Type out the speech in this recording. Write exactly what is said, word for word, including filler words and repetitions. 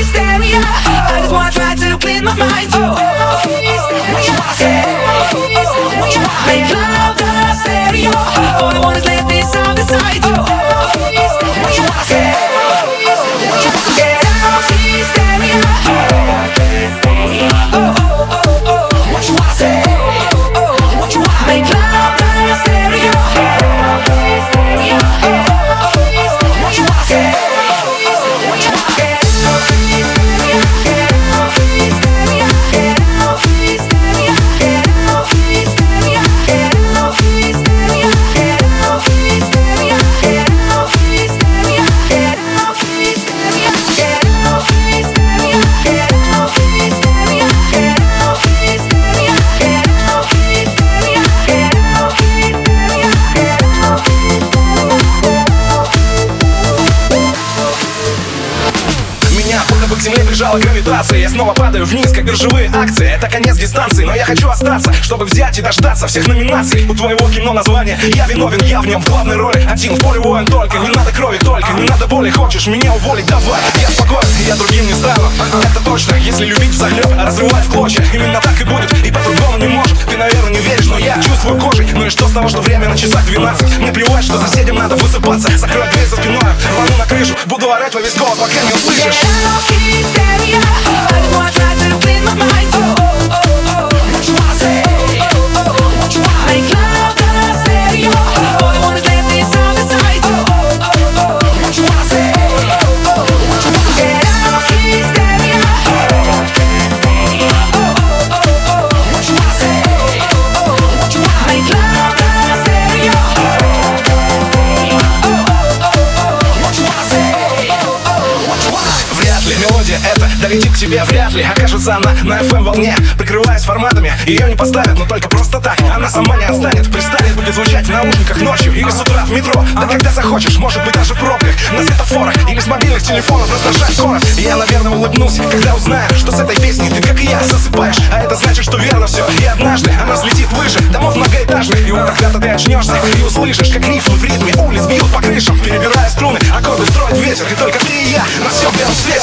hysteria. I just wanna try to clean my mind. Oh, oh, oh, oh. Make loud the stereo. All I want is let this sound decide. Oh, oh, oh, oh. Гравитация, я снова падаю вниз, как биржевые акции. Это конец дистанции, но я хочу остаться, чтобы взять и дождаться всех номинаций. У твоего кино название «Я виновен», я в нем в главной роли. Один в поле воин только, не надо крови только, не надо боли. Хочешь меня уволить? Давай, я спокоен, я другим не стану. Это точно, если любить взахлеб, разрывает в клочья. Именно так и будет, и по-другому не может. Ты, наверное, не веришь, но я чувствую кожей. Ну и что с того, что время на часах двенадцать? Мне плевать, что соседям надо высыпаться. Закрой дверь за спиной, рвану на крышу. Буду орать во весь голос, пока не услышишь. Yeah, I just wanna try to clean my mind. Oh, oh, oh, oh. What you wanna say? Oh, oh, oh. What you wanna make love the stereo. All I want is let this sound decide. Oh, oh, oh, oh. What you wanna say? Oh, oh, oh. What you wanna get out of this stereo? Oh, oh, oh, oh. What you wanna say? Oh, oh, oh. What you wanna make love the stereo. Oh, oh, oh, oh. What you wanna say? Oh, oh, oh. What you wanna? Вряд ли мелодия эта долетит к тебе, вряд ли окажется она на эф эм-волне. Прикрываясь форматами, ее не поставят, но только просто так. Она сама не отстанет, пристанет, будет звучать в наушниках ночью или с утра в метро. Да когда захочешь, может быть даже в пробках, на светофорах или с мобильных телефонов раздражать город. Я, наверное, улыбнусь, когда узнаю, что с этой песней ты, как и я, засыпаешь. А это значит, что верно все, и однажды она взлетит выше домов многоэтажных. И вот когда-то ты очнешься и услышишь, как рифмы в ритме улиц бьют по крышам, перебирая струны, аккорды строит ветер, и только ты и я на всем белом свете.